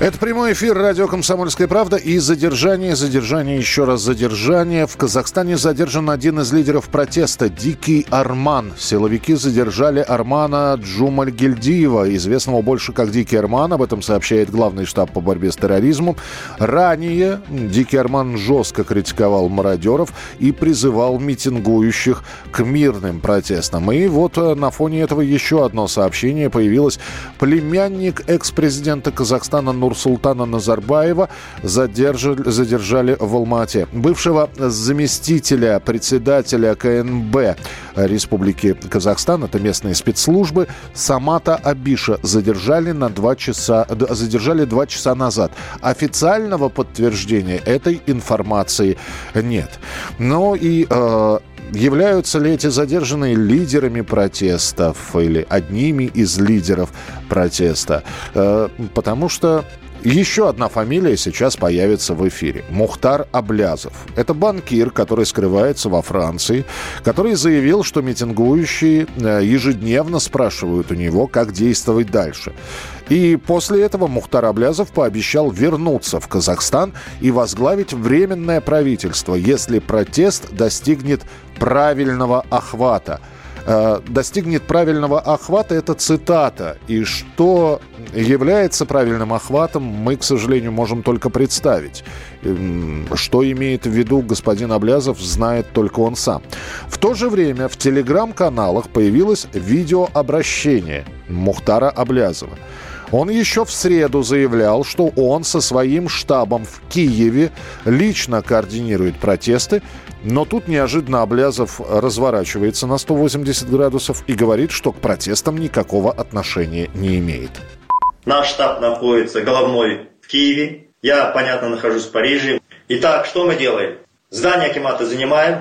Это прямой эфир радио «Комсомольская правда» и задержание, еще раз задержание. В Казахстане задержан один из лидеров протеста – Дикий Арман. Силовики задержали Армана Джумальгельдиева, известного больше как Дикий Арман. Об этом сообщает главный штаб по борьбе с терроризмом. Ранее Дикий Арман жестко критиковал мародеров и призывал митингующих к мирным протестам. И вот на фоне этого еще одно сообщение появилось. Племянник экс-президента Казахстана Нурсултана Назарбаева задержали в Алма-Ате. Бывшего заместителя председателя КНБ Республики Казахстан, это местные спецслужбы, Самата Абиша задержали два часа назад. Официального подтверждения этой информации нет. Ну и... являются ли эти задержанные лидерами протестов или одними из лидеров протеста? Потому что еще одна фамилия сейчас появится в эфире. Мухтар Аблязов. Это банкир, который скрывается во Франции, который заявил, что митингующие ежедневно спрашивают у него, как действовать дальше. И после этого Мухтар Аблязов пообещал вернуться в Казахстан и возглавить временное правительство, если протест достигнет правильного охвата. Это цитата. И что является правильным охватом, мы, к сожалению, можем только представить. Что имеет в виду господин Аблязов, знает только он сам. В то же время в телеграм-каналах появилось видеообращение Мухтара Аблязова. Он еще в среду заявлял, что он со своим штабом в Киеве лично координирует протесты, но тут неожиданно Аблязов разворачивается на 180 градусов и говорит, что к протестам никакого отношения не имеет. Наш штаб находится головной в Киеве. Я, понятно, нахожусь в Париже. Итак, что мы делаем? Здание акимата занимаем.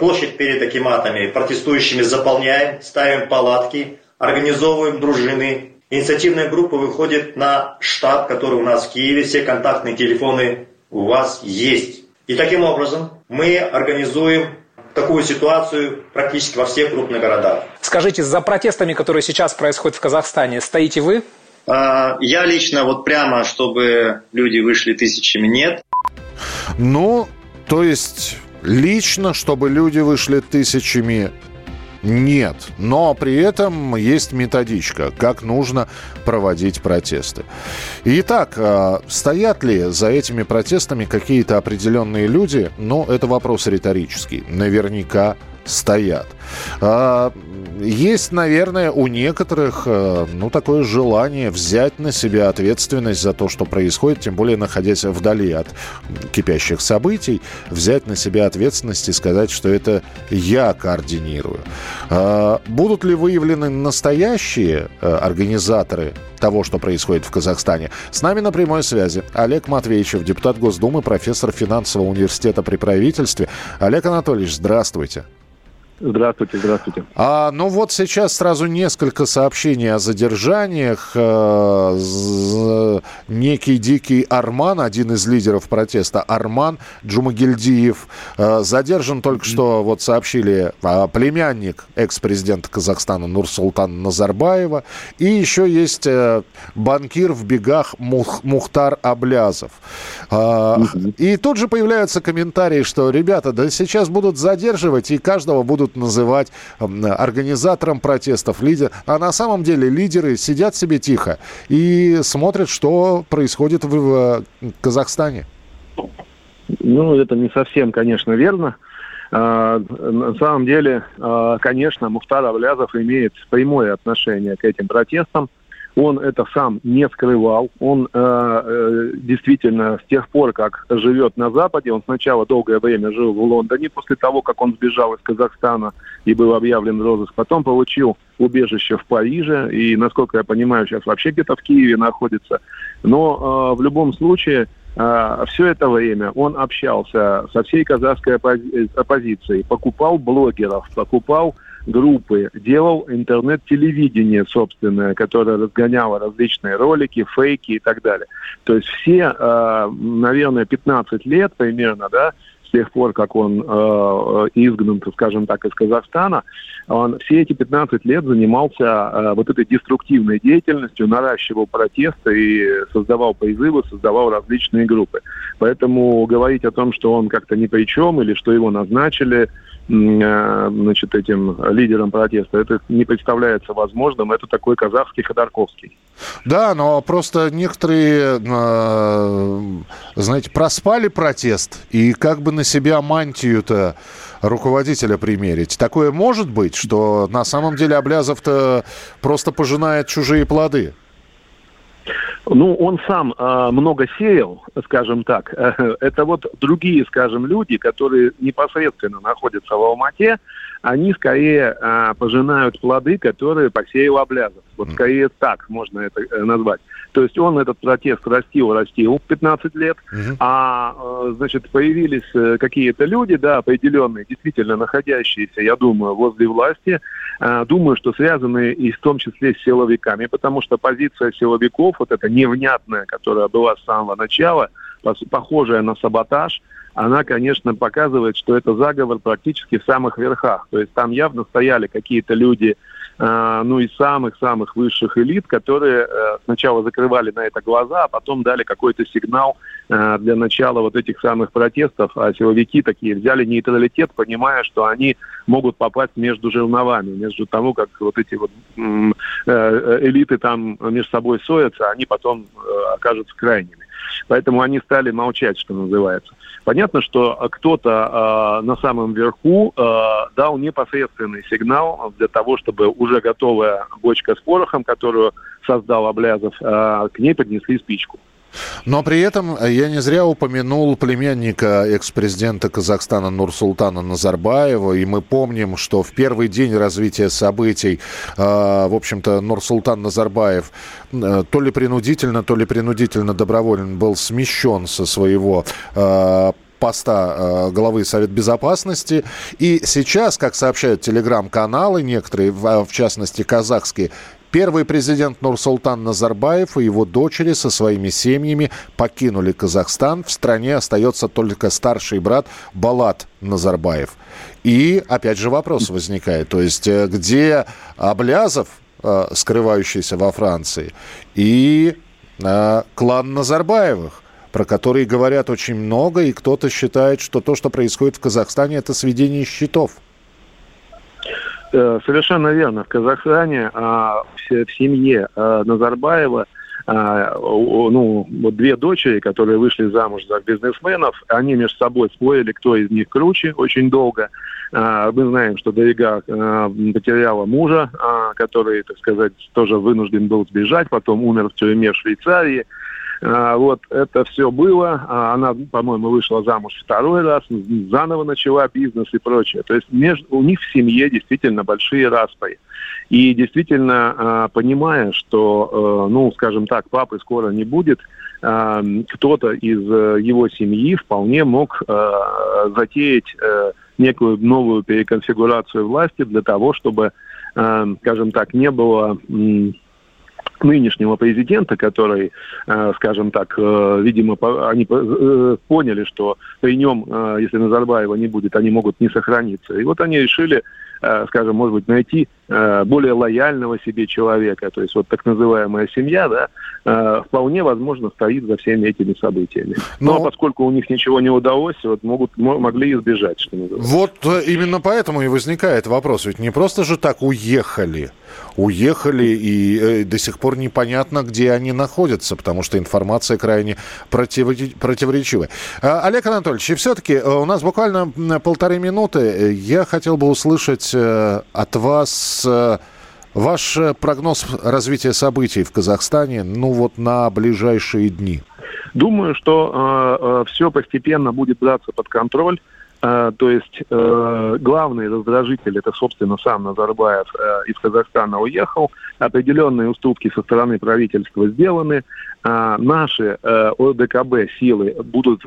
Площадь перед акиматами протестующими заполняем, ставим палатки. Организовываем дружины. Инициативная группа выходит на штаб, который у нас в Киеве. Все контактные телефоны у вас есть. И таким образом мы организуем такую ситуацию практически во всех крупных городах. Скажите, за протестами, которые сейчас происходят в Казахстане, стоите вы? Я лично, вот прямо, чтобы люди вышли тысячами, нет. Ну, то есть, лично, чтобы люди вышли тысячами... нет, но при этом есть методичка, как нужно проводить протесты. Итак, стоят ли за этими протестами какие-то определенные люди? Ну, это вопрос риторический. Наверняка стоят. Есть, наверное, у некоторых такое желание взять на себя ответственность за то, что происходит, тем более находясь вдали от кипящих событий, взять на себя ответственность и сказать, что это я координирую. Будут ли выявлены настоящие организаторы того, что происходит в Казахстане? С нами на прямой связи Олег Матвейчев, депутат Госдумы, профессор финансового университета при правительстве. Олег Анатольевич, здравствуйте. Здравствуйте. Вот сейчас сразу несколько сообщений о задержаниях. Некий Дикий Арман, один из лидеров протеста, Арман Джумагельдиев, задержан только что, вот сообщили, племянник экс-президента Казахстана Нурсултана Назарбаева. И еще есть банкир в бегах Мухтар Аблязов. И тут же появляются комментарии, что, ребята, да сейчас будут задерживать, и каждого будут называть организатором протестов, лидером. А на самом деле лидеры сидят себе тихо и смотрят, что происходит в Казахстане. Ну, это не совсем, конечно, верно. На самом деле, конечно, Мухтар Аблязов имеет прямое отношение к этим протестам. Он это сам не скрывал. Он действительно с тех пор, как живет на Западе, он сначала долгое время жил в Лондоне, после того, как он сбежал из Казахстана и был объявлен в розыск, потом получил убежище в Париже и, насколько я понимаю, сейчас вообще где-то в Киеве находится. Но в любом случае все это время он общался со всей казахской оппозицией, покупал блогеров, покупал группы, делал интернет-телевидение собственное, которое разгоняло различные ролики, фейки и так далее. То есть все, наверное, 15 лет примерно, да, тех пор, как он изгнан, скажем так, из Казахстана, он все эти 15 лет занимался вот этой деструктивной деятельностью, наращивал протесты и создавал призывы, создавал различные группы. Поэтому говорить о том, что он как-то ни при чем или что его назначили, значит, этим лидером протеста, это не представляется возможным. Это такой казахский Ходорковский. Да, но просто некоторые, знаете, проспали протест и как бы на себя мантию-то руководителя примерить. Такое может быть, что на самом деле Аблязов-то просто пожинает чужие плоды? Ну, он сам много сеял, скажем так. Это вот другие, скажем, люди, которые непосредственно находятся в Алмате, они скорее пожинают плоды, которые посеял Аблязов. Вот скорее так можно это назвать. То есть он этот протест растил 15 лет, значит, появились какие-то люди, да, определенные, действительно находящиеся, я думаю, возле власти, думаю, что связанные и в том числе с силовиками, потому что позиция силовиков, вот эта невнятная, которая была с самого начала, похожая на саботаж, она, конечно, показывает, что это заговор практически в самых верхах. То есть там явно стояли какие-то люди, ну, из самых-самых высших элит, которые сначала закрывали на это глаза, а потом дали какой-то сигнал для начала вот этих самых протестов. А силовики такие взяли нейтралитет, понимая, что они могут попасть между жерновами, между того, как вот эти вот элиты там между собой ссорятся, они потом окажутся крайними. Поэтому они стали молчать, что называется. Понятно, что кто-то на самом верху дал непосредственный сигнал для того, чтобы уже готовая бочка с порохом, которую создал Аблязов, к ней поднесли спичку. Но при этом я не зря упомянул племянника экс-президента Казахстана Нурсултана Назарбаева. И мы помним, что в первый день развития событий, в общем-то, Нурсултан Назарбаев то ли принудительно добровольно был смещен со своего поста главы Совета Безопасности. И сейчас, как сообщают телеграм-каналы некоторые, в частности казахские, первый президент Нурсултан Назарбаев и его дочери со своими семьями покинули Казахстан. В стране остается только старший брат Болат Назарбаев. И опять же вопрос возникает. То есть где Аблязов, скрывающийся во Франции, и клан Назарбаевых, про которые говорят очень много, и кто-то считает, что то, что происходит в Казахстане, это сведение счетов. Совершенно верно. В Казахстане в семье Назарбаева ну, вот две дочери, которые вышли замуж за бизнесменов, они между собой спорили, кто из них круче, очень долго. Мы знаем, что Дарига потеряла мужа, который, так сказать, тоже вынужден был сбежать, потом умер в тюрьме в Швейцарии. Вот это все было. Она, по-моему, вышла замуж второй раз, заново начала бизнес и прочее. То есть у них в семье действительно большие распри. И действительно, понимая, что, ну, скажем так, папы скоро не будет, кто-то из его семьи вполне мог затеять некую новую переконфигурацию власти для того, чтобы, скажем так, не было нынешнего президента, который, скажем так, видимо, они поняли, что при нем, если Назарбаева не будет, они могут не сохраниться. И вот они решили, скажем, может быть, найти более лояльного себе человека. То есть вот так называемая семья, да, вполне возможно стоит за всеми этими событиями. Но поскольку у них ничего не удалось, вот могли избежать, что называется. Вот именно поэтому и возникает вопрос. Ведь не просто же так уехали и до сих пор непонятно, где они находятся, потому что информация крайне противоречивая. Олег Анатольевич, и все-таки у нас буквально 1,5 минуты. Я хотел бы услышать от вас ваш прогноз развития событий в Казахстане, ну вот на ближайшие дни. Думаю, что все постепенно будет браться под контроль. То есть главный раздражитель, это, собственно, сам Назарбаев из Казахстана уехал. Определенные уступки со стороны правительства сделаны. Наши ОДКБ силы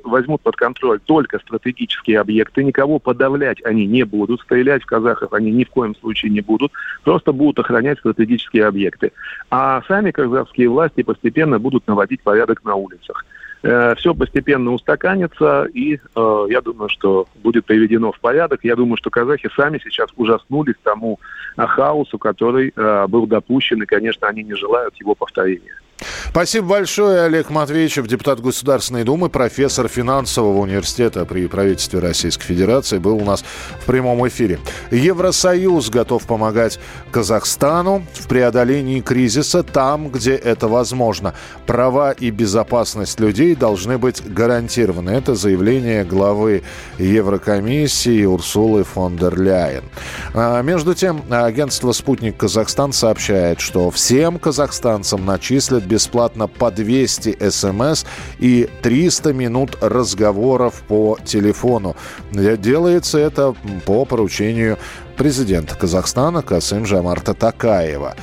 возьмут под контроль только стратегические объекты. Никого подавлять они не будут. Стрелять в казахов они ни в коем случае не будут. Просто будут охранять стратегические объекты. А сами казахские власти постепенно будут наводить порядок на улицах. все постепенно устаканится, и я думаю, что будет приведено в порядок. Я думаю, что казахи сами сейчас ужаснулись тому хаосу, который был допущен, и, конечно, они не желают его повторения. Спасибо большое, Олег Матвейчев, депутат Государственной Думы, профессор финансового университета при правительстве Российской Федерации, был у нас в прямом эфире. Евросоюз готов помогать Казахстану в преодолении кризиса там, где это возможно. Права и безопасность людей должны быть гарантированы. Это заявление главы Еврокомиссии Урсулы фон дер Ляйен. Между тем, агентство «Спутник Казахстан» сообщает, что всем казахстанцам начислят бесплатно по 200 СМС и 300 минут разговоров по телефону. Делается это по поручению президента Казахстана Касым-Жомарта Токаева.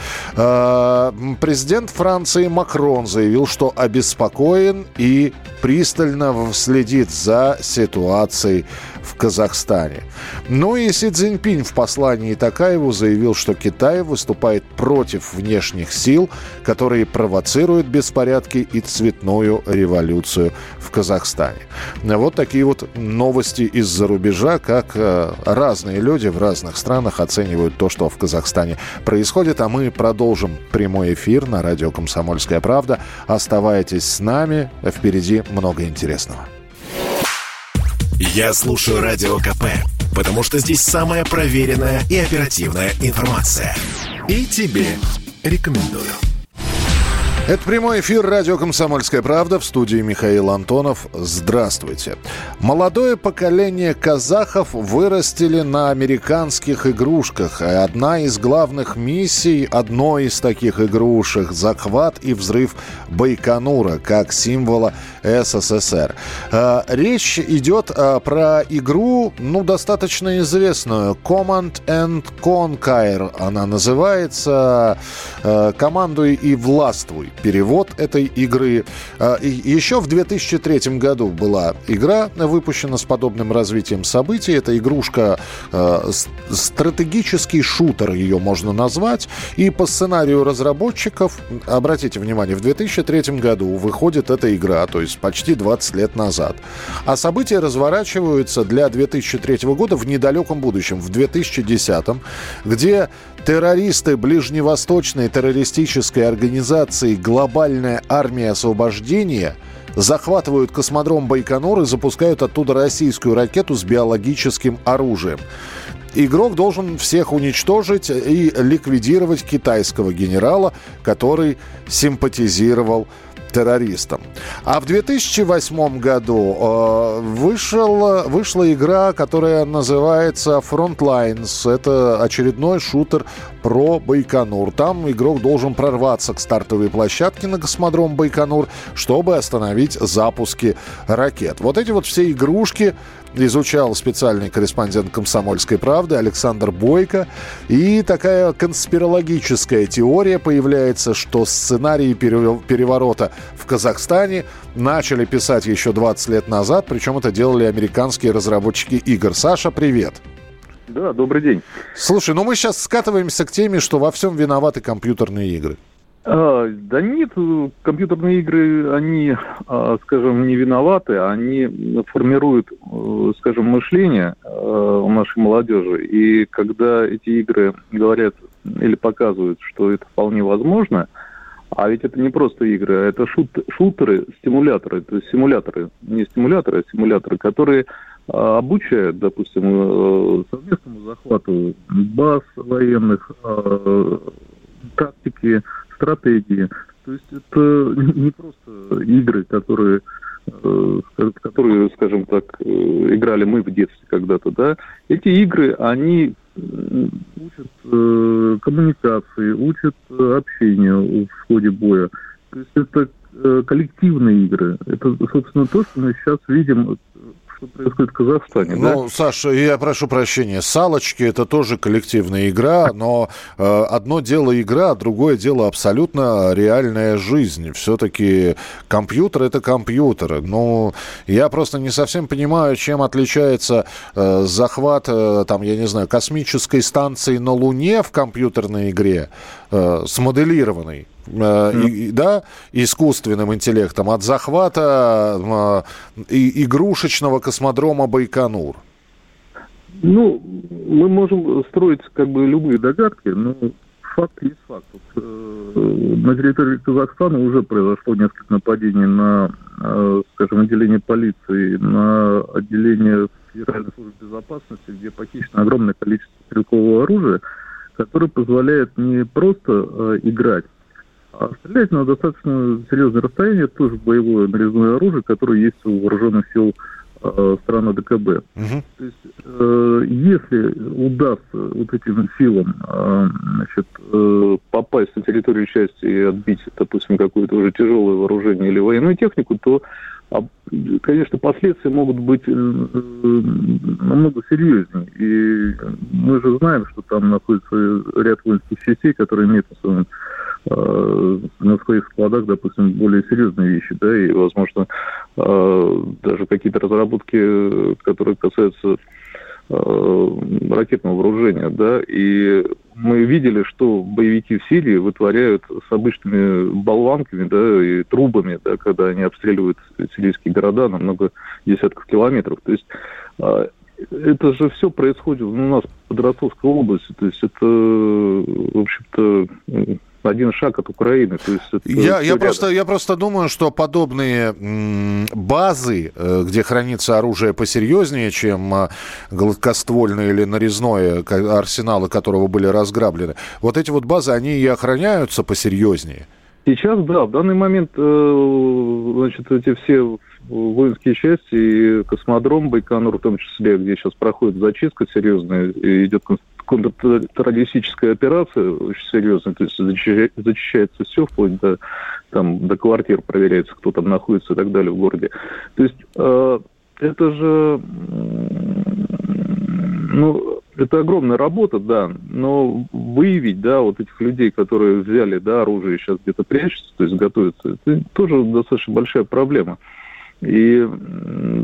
Президент Франции Макрон заявил, что обеспокоен и пристально следит за ситуацией в Казахстане. Ну и Си Цзиньпин в послании Токаеву заявил, что Китай выступает против внешних сил, которые провоцируют беспорядки и цветную революцию в Казахстане. Вот такие вот новости из-за рубежа, как разные люди в разных странах оценивают то, что в Казахстане происходит. А мы продолжим прямой эфир на радио «Комсомольская правда». Оставайтесь с нами, впереди много интересного. Я слушаю радио КП, потому что здесь самая проверенная и оперативная информация. И тебе рекомендую. Это прямой эфир радио «Комсомольская правда». В студии Михаил Антонов. Здравствуйте. Молодое поколение казахов вырастили на американских игрушках. Одна из главных миссий одной из таких игрушек – захват и взрыв Байконура как символа СССР. Речь идет про игру, достаточно известную. Command and Conquer она называется. «Командуй и властвуй». Перевод этой игры. Еще в 2003 году была игра, выпущена с подобным развитием событий. Это игрушка, стратегический шутер ее можно назвать. И по сценарию разработчиков, обратите внимание, в 2003 году выходит эта игра, то есть почти 20 лет назад. А события разворачиваются для 2003 года в недалеком будущем, в 2010, где террористы ближневосточной террористической организации «Глобальная армия освобождения» захватывают космодром Байконур и запускают оттуда российскую ракету с биологическим оружием. Игрок должен всех уничтожить и ликвидировать китайского генерала, который симпатизировал террористам. А в 2008 году вышла игра, которая называется Frontlines. Это очередной шутер про Байконур. Там игрок должен прорваться к стартовой площадке на космодром Байконур, чтобы остановить запуски ракет. Вот эти вот все игрушки изучал специальный корреспондент «Комсомольской правды» Александр Бойко. И такая конспирологическая теория появляется, что сценарий переворота в Казахстане начали писать еще 20 лет назад. Причем это делали американские разработчики игр. Саша, привет. Да, добрый день. Слушай, мы сейчас скатываемся к теме, что во всем виноваты компьютерные игры. Да нет, компьютерные игры, они, скажем, не виноваты, они формируют, скажем, мышление у нашей молодежи. И когда эти игры говорят или показывают, что это вполне возможно, а ведь это не просто игры, это шутеры, стимуляторы, то есть симуляторы, не стимуляторы, а симуляторы, которые обучают, допустим, совместному захвату баз военных, тактики, стратегии. То есть это не просто игры, которые, скажем так, играли мы в детстве когда-то, да. Эти игры, они учат коммуникации, учат общению в ходе боя. То есть это коллективные игры. Это, собственно, то, что мы сейчас видим, что происходит в Казахстане. Ну, да? Саша, я прошу прощения, салочки — это тоже коллективная игра, но одно дело игра, а другое дело абсолютно реальная жизнь. Все-таки компьютер — это компьютер. Я просто не совсем понимаю, чем отличается захват, космической станции на Луне в компьютерной игре, смоделированной, искусственным интеллектом, от захвата игрушечного космодрома Байконур? Ну, мы можем строить как бы любые догадки, но факт есть факт. На территории Казахстана уже произошло несколько нападений на, скажем, отделение полиции, на отделение Федеральной службы безопасности, где похищено огромное количество стрелкового оружия, которое позволяет не просто играть, а стрелять на достаточно серьезное расстояние, тоже боевое нарезное оружие, которое есть у вооруженных сил стран ОДКБ. Угу. То есть, если удастся вот этим силам попасть на территорию части и отбить, допустим, какое-то уже тяжелое вооружение или военную технику, то, конечно, последствия могут быть намного серьезнее. И мы же знаем, что там находится ряд воинских частей, которые имеют на своих складах, допустим, более серьезные вещи, да, и, возможно, даже какие-то разработки, которые касаются ракетного вооружения, да, и мы видели, что боевики в Сирии вытворяют с обычными болванками, да, и трубами, да, когда они обстреливают сирийские города на много десятков километров, то есть это же все происходит у нас в Подмосковской области, то есть это, в общем-то, один шаг от Украины. То есть это я просто думаю, что подобные базы, где хранится оружие посерьезнее, чем гладкоствольное или нарезное, арсеналы которого были разграблены, вот эти вот базы, они и охраняются посерьезнее? Сейчас, да. В данный момент, значит, эти все воинские части и космодром Байконур, в том числе, где сейчас проходит зачистка серьезная, и идет контртеррористическая операция очень серьезная, то есть зачищается все, вплоть до, там, до квартир проверяется, кто там находится и так далее в городе. То есть это же, ну, это огромная работа, да, но выявить, да, вот этих людей, которые взяли, да, оружие и сейчас где-то прячутся, то есть готовятся, это тоже достаточно большая проблема. И,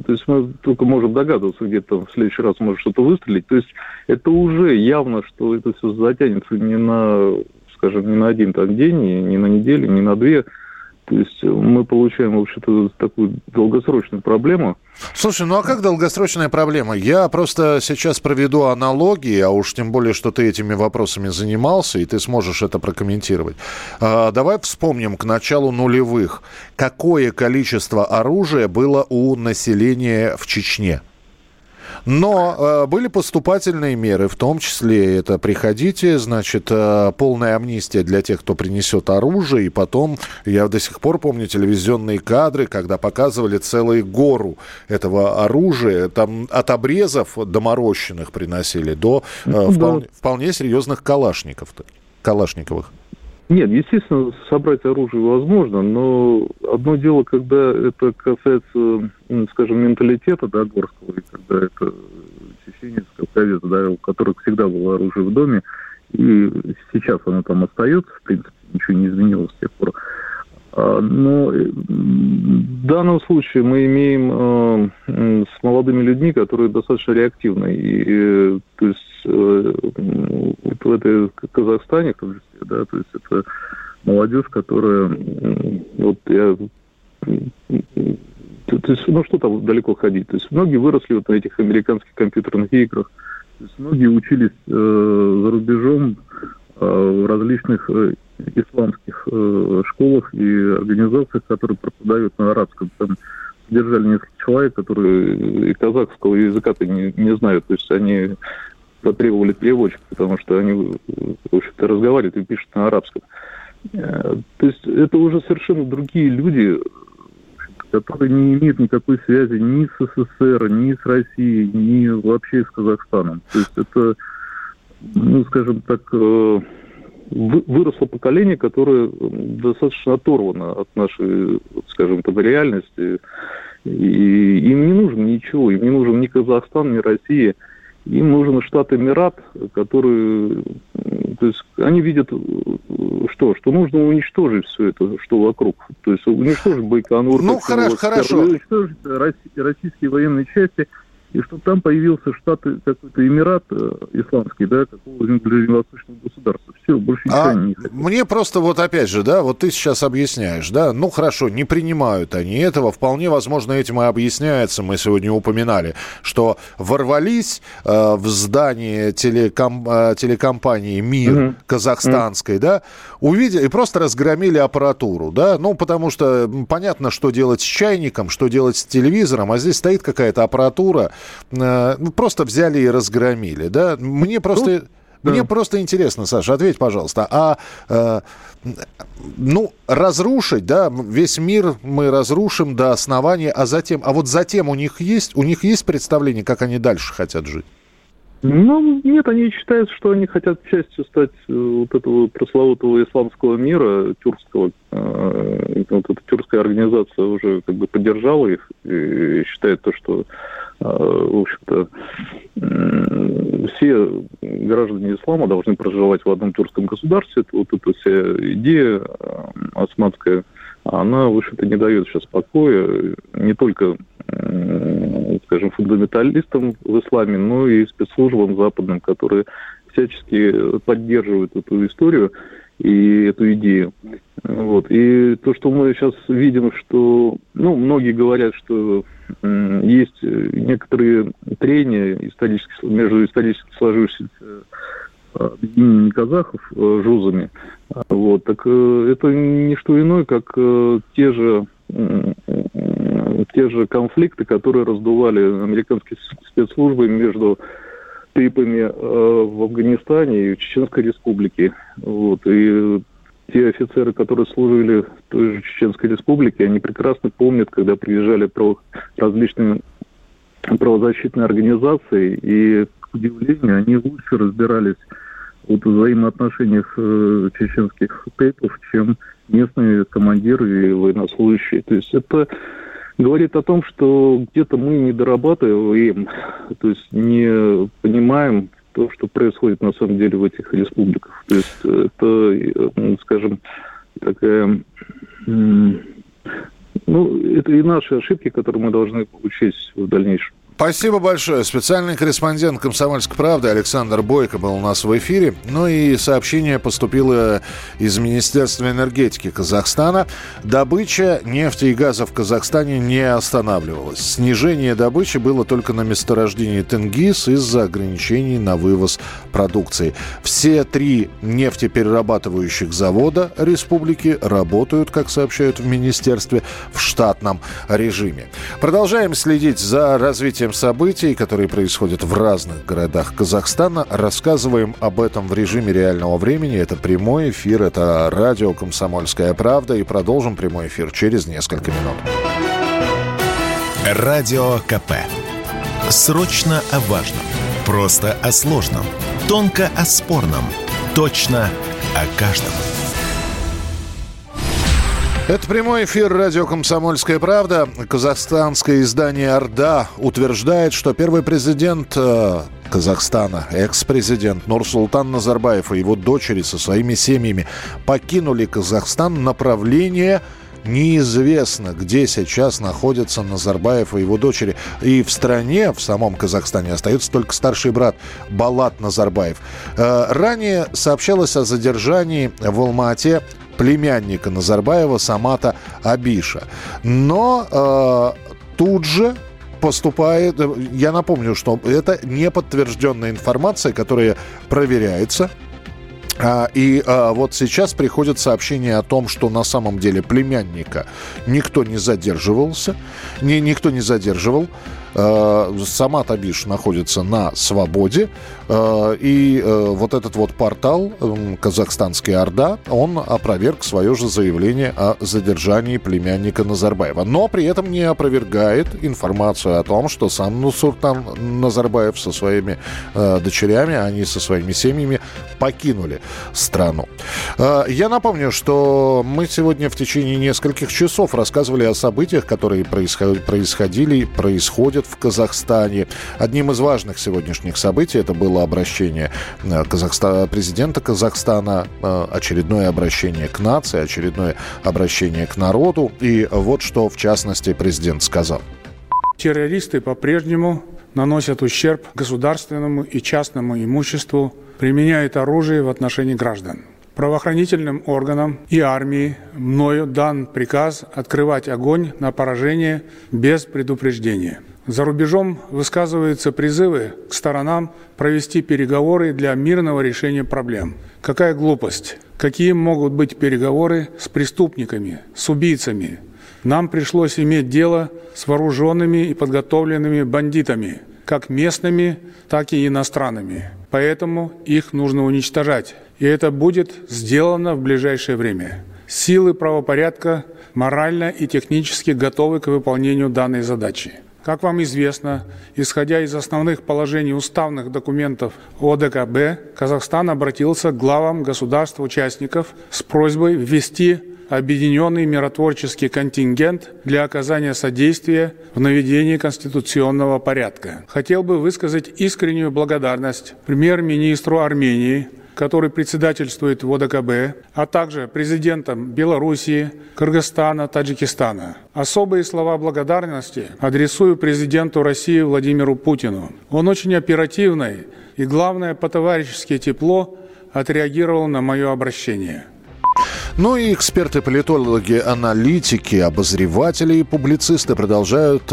то есть, мы только можем догадываться, где-то в следующий раз может что-то выстрелить. То есть, это уже явно, что это все затянется не на, скажем, не на один там день, не на неделю, не на две. То есть, мы получаем, в общем-то, такую долгосрочную проблему. Слушай, ну а как долгосрочная проблема? Я просто сейчас проведу аналогии, а уж тем более, что ты этими вопросами занимался, и ты сможешь это прокомментировать. Давай вспомним к началу нулевых. Какое количество оружия было у населения в Чечне? Но были поступательные меры, в том числе это приходите, значит, полная амнистия для тех, кто принесет оружие, и потом, я до сих пор помню телевизионные кадры, когда показывали целую гору этого оружия, там от обрезов доморощенных приносили до вполне серьезных калашниковых. Нет, естественно, собрать оружие возможно, но одно дело, когда это касается, скажем, менталитета, да, горского, и когда это чеченец, кавказец, да, у которых всегда было оружие в доме, и сейчас оно там остается, в принципе, ничего не изменилось с тех пор. Но в данном случае мы имеем с молодыми людьми, которые достаточно реактивны. И, то есть вот в этой Казахстане, в том числе, да, то есть это молодежь, которая вот я, то есть, ну что там далеко ходить? То есть многие выросли вот на этих американских компьютерных играх, то есть многие учились за рубежом в различных исламских школах и организациях, которые преподают на арабском. Там содержали несколько человек, которые и казахского языка-то не знают. То есть они потребовали переводчика, потому что они, в общем-то, разговаривают и пишут на арабском. То есть это уже совершенно другие люди, которые не имеют никакой связи ни с СССР, ни с Россией, ни вообще с Казахстаном. То есть это, ну, скажем так, выросло поколение, которое достаточно оторвано от нашей, скажем так, реальности. И им не нужно ничего, им не нужен ни Казахстан, ни Россия. Им нужен штат Эмират, которые, то есть, они видят, что нужно уничтожить все это, что вокруг. То есть уничтожить Байконур, ну, хорошо. Уничтожить российские военные части и что там появился штаты, какой-то эмират исламский, да, какого-нибудь ближневосточного государства. Все, больше ничего не хотят. Мне просто вот опять же, да, вот ты сейчас объясняешь, да, ну хорошо, не принимают они этого, вполне возможно этим и объясняется, мы сегодня упоминали, что ворвались в здание телекомпании «Мир» казахстанской, да, увидели и просто разгромили аппаратуру, да, ну потому что понятно, что делать с чайником, что делать с телевизором, а здесь стоит какая-то аппаратура, просто взяли и разгромили, да? Мне просто интересно, Саша, ответь, пожалуйста, разрушить, да, весь мир мы разрушим до основания, а затем у них есть представление, как они дальше хотят жить? Нет, они считают, что они хотят частью стать вот этого пресловутого исламского мира, тюркского. Вот эта тюркская организация уже как бы поддержала их и считает то, что, в общем-то, все граждане ислама должны проживать в одном тюркском государстве. Вот эта вся идея османская, она, в общем-то, не дает сейчас покоя не только, скажем, фундаменталистам в исламе, но и спецслужбам западным, которые всячески поддерживают эту историю и эту идею. Вот. И то, что мы сейчас видим, что, многие говорят, что есть некоторые трения между исторически сложившимися объединениями казахов жузами, вот, так это не что иное, как те же конфликты, которые раздували американские спецслужбы между тайпами в Афганистане и в Чеченской Республике. Вот. И те офицеры, которые служили в той же Чеченской Республике, они прекрасно помнят, когда приезжали различные правозащитные организации, и, к удивлению, они лучше разбирались в взаимоотношениях чеченских тейпов, чем местные командиры и военнослужащие. То есть это говорит о том, что где-то мы не дорабатываем, то есть не понимаем то, что происходит на самом деле в этих республиках. То есть это, скажем, такая... это и наши ошибки, которые мы должны учесть в дальнейшем. Спасибо большое. Специальный корреспондент «Комсомольской правды» Александр Бойко был у нас в эфире. Ну и сообщение поступило из Министерства энергетики Казахстана. Добыча нефти и газа в Казахстане не останавливалась. Снижение добычи было только на месторождении Тенгиз из-за ограничений на вывоз продукции. Все 3 нефтеперерабатывающих завода республики работают, как сообщают в министерстве, в штатном режиме. Продолжаем следить за развитием событий, которые происходят в разных городах Казахстана. Рассказываем об этом в режиме реального времени. Это прямой эфир, это радио «Комсомольская правда». И продолжим прямой эфир через несколько минут. Радио КП. Срочно о важном. Просто о сложном. Тонко о спорном. Точно о каждом. Это прямой эфир радио «Комсомольская правда». Казахстанское издание «Орда» утверждает, что первый президент Казахстана, экс-президент Нурсултан Назарбаев и его дочери со своими семьями покинули Казахстан. Направление неизвестно, где сейчас находятся Назарбаев и его дочери. И в стране, в самом Казахстане, остается только старший брат Болат Назарбаев. Ранее сообщалось о задержании в Алма-Ате племянника Назарбаева Самата Абиша. Но тут же поступает... Я напомню, что это неподтвержденная информация, которая проверяется. И вот сейчас приходит сообщение о том, что на самом деле племянника никто не задерживал. Самат Абиш находится на свободе. И вот этот вот портал казахстанский «Орда», он опроверг свое же заявление о задержании племянника Назарбаева. Но при этом не опровергает информацию о том, что сам Нурсултан Назарбаев со своими дочерями, они со своими семьями покинули страну. Я напомню, что мы сегодня в течение нескольких часов рассказывали о событиях, которые происходили и происходят в Казахстане. Одним из важных сегодняшних событий это было обращение президента Казахстана, очередное обращение к нации, очередное обращение к народу. И вот что, в частности, президент сказал. Террористы по-прежнему наносят ущерб государственному и частному имуществу, применяют оружие в отношении граждан. Правоохранительным органам и армии мною дан приказ открывать огонь на поражение без предупреждения. За рубежом высказываются призывы к сторонам провести переговоры для мирного решения проблем. Какая глупость! Какие могут быть переговоры с преступниками, с убийцами? Нам пришлось иметь дело с вооруженными и подготовленными бандитами, как местными, так и иностранными. Поэтому их нужно уничтожать. И это будет сделано в ближайшее время. Силы правопорядка морально и технически готовы к выполнению данной задачи. Как вам известно, исходя из основных положений уставных документов ОДКБ, Казахстан обратился к главам государств-участников с просьбой ввести объединенный миротворческий контингент для оказания содействия в наведении конституционного порядка. Хотел бы высказать искреннюю благодарность премьер-министру Армении, который председательствует в ОДКБ, а также президентам Белоруссии, Кыргызстана, Таджикистана. Особые слова благодарности адресую президенту России Владимиру Путину. Он очень оперативно и, главное, по-товарищески тепло отреагировал на мое обращение. Ну и эксперты-политологи, аналитики, обозреватели и публицисты продолжают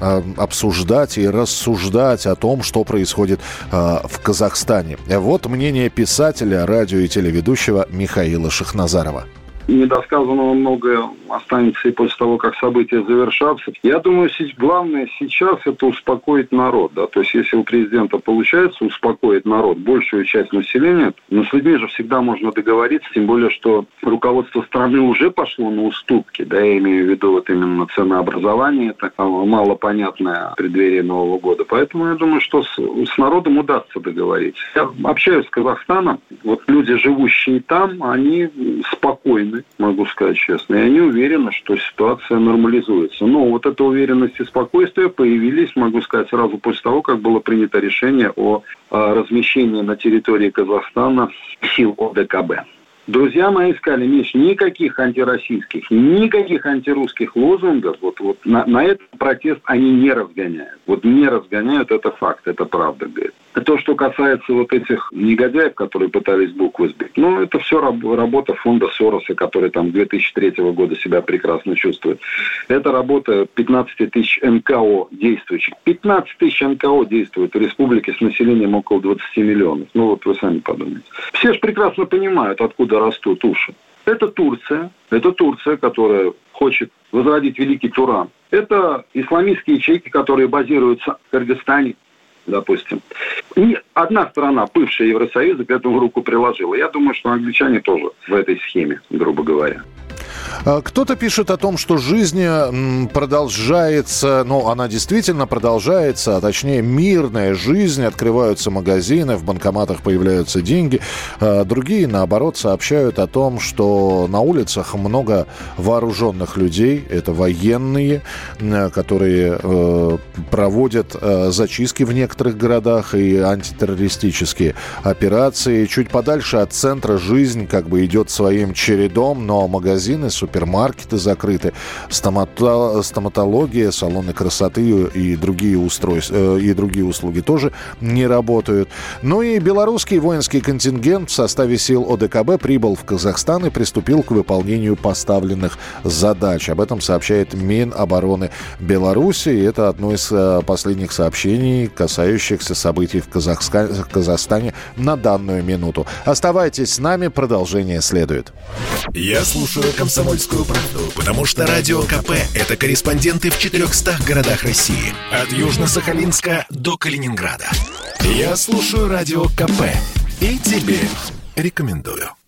обсуждать и рассуждать о том, что происходит в Казахстане. Вот мнение писателя, радио и телеведущего Михаила Шахназарова. Недосказанного многое останется и после того, как события завершатся. Я думаю, главное сейчас это успокоить народ. Да? То есть, если у президента получается успокоить народ, большую часть населения, но с людьми же всегда можно договориться, тем более, что руководство страны уже пошло на уступки. Да? Я имею в виду вот именно ценообразование, это малопонятное преддверие Нового года. Поэтому я думаю, что с народом удастся договориться. Я общаюсь с Казахстаном, вот люди, живущие там, они спокойны. Могу сказать честно. И они уверены, что ситуация нормализуется. Но вот эта уверенность и спокойствие появились, могу сказать, сразу после того, как было принято решение о размещении на территории Казахстана сил ОДКБ. Друзья мои искали, Миш, никаких антироссийских, никаких антирусских лозунгов. Вот на этот протест они не разгоняют. Вот не разгоняют, это факт, это правда, говорит. То, что касается вот этих негодяев, которые пытались буквы сбить, ну, это все работа фонда Сороса, который там 2003 года себя прекрасно чувствует. Это работа 15 тысяч НКО действующих. 15 тысяч НКО действуют в республике с населением около 20 миллионов. Ну, вот вы сами подумайте. Все же прекрасно понимают, откуда растут уши. Это Турция, которая хочет возродить Великий Туран. Это исламистские ячейки, которые базируются в Кыргызстане, допустим. И одна страна, бывшая Евросоюза, к этому руку приложила. Я думаю, что англичане тоже в этой схеме, грубо говоря. Кто-то пишет о том, что жизнь продолжается, она действительно продолжается, а точнее мирная жизнь, открываются магазины, в банкоматах появляются деньги. Другие, наоборот, сообщают о том, что на улицах много вооруженных людей, это военные, которые проводят зачистки в некоторых городах и антитеррористические операции. Чуть подальше от центра жизнь как бы идет своим чередом, но магазины, супермаркеты закрыты, стоматология, салоны красоты и другие устройства, и другие услуги тоже не работают. Ну и белорусский воинский контингент в составе сил ОДКБ прибыл в Казахстан и приступил к выполнению поставленных задач. Об этом сообщает Минобороны Беларуси. Это одно из последних сообщений, касающихся событий в Казахстане на данную минуту. Оставайтесь с нами, продолжение следует. Я слушаю «Комсомольскую правду», потому что Радио КП – это корреспонденты в 400 городах России. От Южно-Сахалинска до Калининграда. Я слушаю Радио КП и тебе рекомендую.